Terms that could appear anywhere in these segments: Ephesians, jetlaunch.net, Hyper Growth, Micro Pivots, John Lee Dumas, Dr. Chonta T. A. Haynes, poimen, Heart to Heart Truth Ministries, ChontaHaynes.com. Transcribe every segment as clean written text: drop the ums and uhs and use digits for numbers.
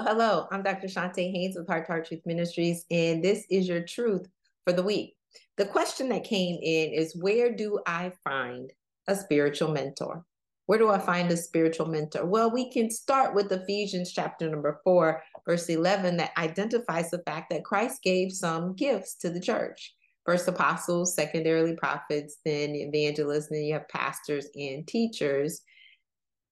Well, hello, I'm Dr. Chonta Haynes with Heart to Heart Truth Ministries, and this is your truth for the week. The question that came in is, where do I find a spiritual mentor? Where do I find a spiritual mentor? Well, we can start with Ephesians chapter number 4, verse 11, that identifies the fact that Christ gave some gifts to the church. First apostles, secondarily prophets, then evangelists, then you have pastors and teachers,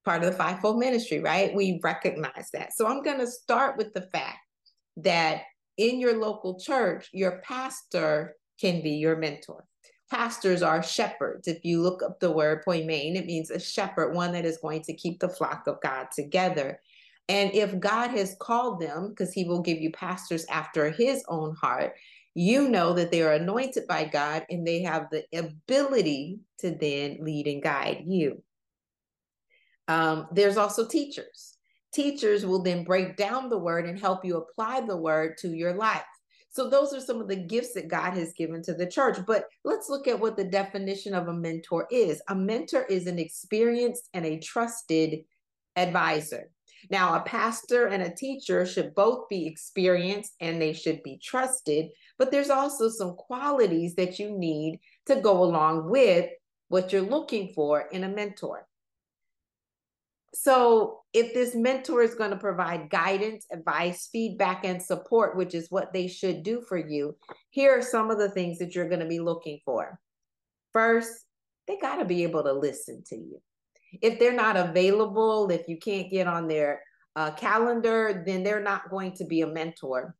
part of the fivefold ministry, right? We recognize that. So I'm going to start with the fact that in your local church, your pastor can be your mentor. Pastors are shepherds. If you look up the word poimen, it means a shepherd, one that is going to keep the flock of God together. And if God has called them, because he will give you pastors after his own heart, you know that they are anointed by God and they have the ability to then lead and guide you. There's also teachers. Teachers will then break down the word and help you apply the word to your life. So those are some of the gifts that God has given to the church. But let's look at what the definition of a mentor is. A mentor is an experienced and a trusted advisor. Now, a pastor and a teacher should both be experienced and they should be trusted. But there's also some qualities that you need to go along with what you're looking for in a mentor. So if this mentor is going to provide guidance, advice, feedback, and support, which is what they should do for you, here are some of the things that you're going to be looking for. First, they got to be able to listen to you. If they're not available, if you can't get on their calendar, then they're not going to be a mentor.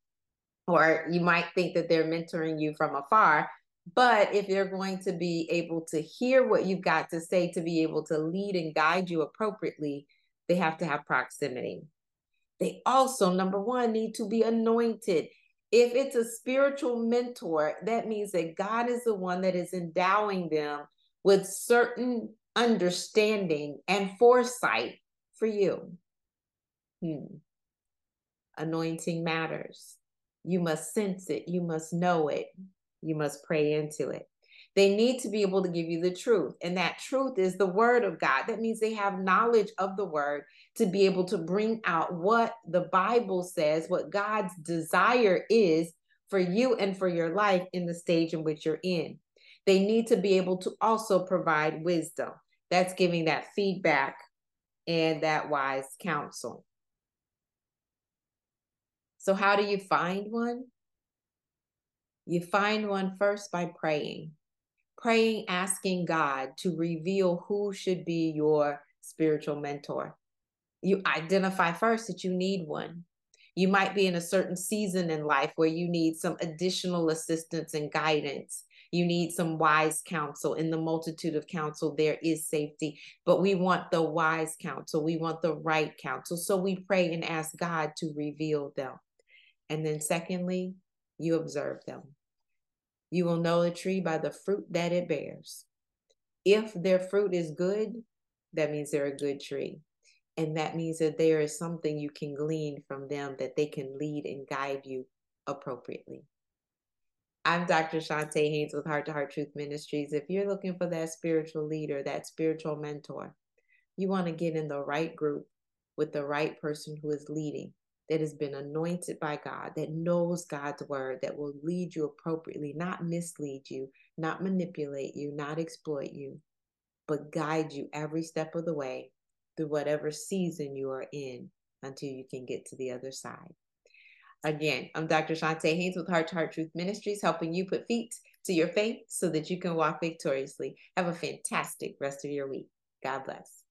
Or you might think that they're mentoring you from afar. But if they're going to be able to hear what you've got to say, to be able to lead and guide you appropriately, they have to have proximity. They also, number one, need to be anointed. If it's a spiritual mentor, that means that God is the one that is endowing them with certain understanding and foresight for you. Anointing matters. You must sense it. You must know it. You must pray into it. They need to be able to give you the truth. And that truth is the word of God. That means they have knowledge of the word to be able to bring out what the Bible says, what God's desire is for you and for your life in the stage in which you're in. They need to be able to also provide wisdom. That's giving that feedback and that wise counsel. So how do you find one? You find one first by praying. Praying, asking God to reveal who should be your spiritual mentor. You identify first that you need one. You might be in a certain season in life where you need some additional assistance and guidance. You need some wise counsel. In the multitude of counsel, there is safety. But we want the wise counsel. We want the right counsel. So we pray and ask God to reveal them. And then secondly, you observe them. You will know a tree by the fruit that it bears. If their fruit is good, that means they're a good tree. And that means that there is something you can glean from them that they can lead and guide you appropriately. I'm Dr. Chonta Haynes with Heart to Heart Truth Ministries. If you're looking for that spiritual leader, that spiritual mentor, you want to get in the right group with the right person who is leading, that has been anointed by God, that knows God's word, that will lead you appropriately, not mislead you, not manipulate you, not exploit you, but guide you every step of the way through whatever season you are in until you can get to the other side. Again, I'm Dr. Chonta Haynes with Heart to Heart Truth Ministries, helping you put feet to your faith so that you can walk victoriously. Have a fantastic rest of your week. God bless.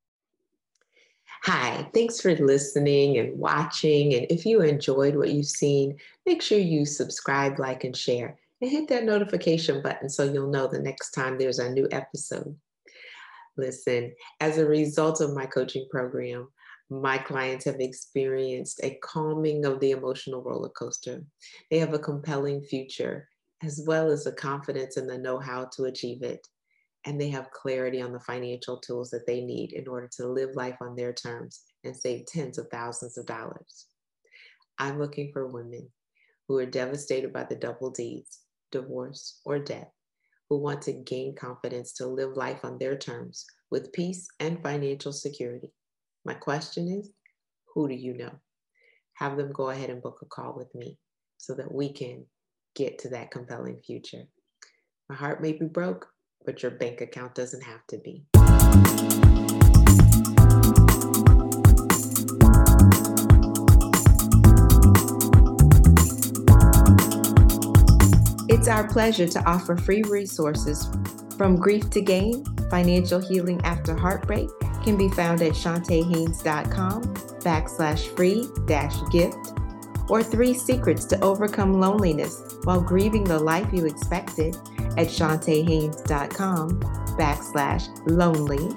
Hi, thanks for listening and watching. And if you enjoyed what you've seen, make sure you subscribe, like, and share, and hit that notification button so you'll know the next time there's a new episode. Listen, as a result of my coaching program, my clients have experienced a calming of the emotional roller coaster. They have a compelling future, as well as the confidence and the know-how to achieve it. And they have clarity on the financial tools that they need in order to live life on their terms and save tens of thousands of dollars. I'm looking for women who are devastated by the double Ds, divorce or death, who want to gain confidence to live life on their terms with peace and financial security. My question is, who do you know? have them go ahead and book a call with me so that we can get to that compelling future. My heart may be broke, but your bank account doesn't have to be. It's our pleasure to offer free resources from Grief to Gain. Financial healing after heartbreak can be found at ChontaHaynes.com/free-gift, or 3 secrets to overcome loneliness while grieving the life you expected at ChontaHaynes.com/lonely,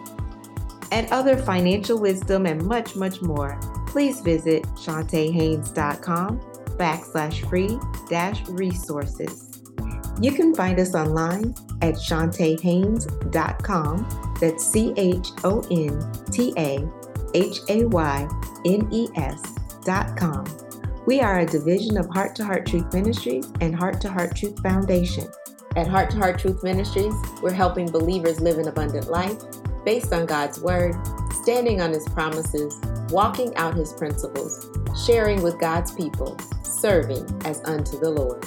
and other financial wisdom and much, much more. Please visit ChontaHaynes.com/free-resources. You can find us online at ChontaHaynes.com. That's ChontaHaynes.com. We are a division of Heart to Heart Truth Ministries and Heart to Heart Truth Foundation. At Heart to Heart Truth Ministries, we're helping believers live an abundant life based on God's Word, standing on His promises, walking out His principles, sharing with God's people, serving as unto the Lord.